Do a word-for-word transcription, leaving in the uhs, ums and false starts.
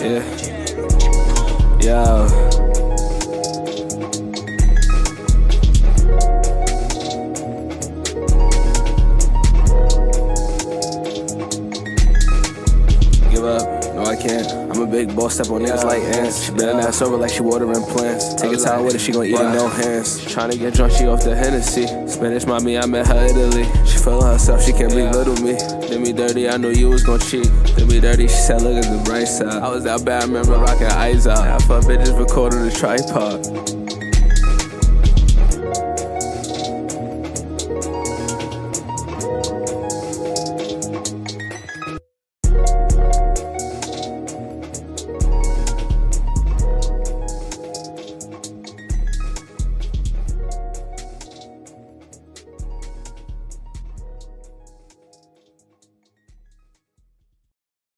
Yeah. Yo. Give up. No, I can't. I'm a big boss, step on niggas yeah. like ants. She better yeah. not sober like she watering plants. Take a towel with her, she gon' eat in no hands. Tryna get drunk, she off the Hennessy. Spanish mommy, I met her Italy. She feelin' herself, she can't yeah. belittle me. Did me dirty, I knew you was gon' cheat. Did me dirty, she said look at the bright side. I was out bad, I remember rockin' eyes out. Half our bitches recording a tripod.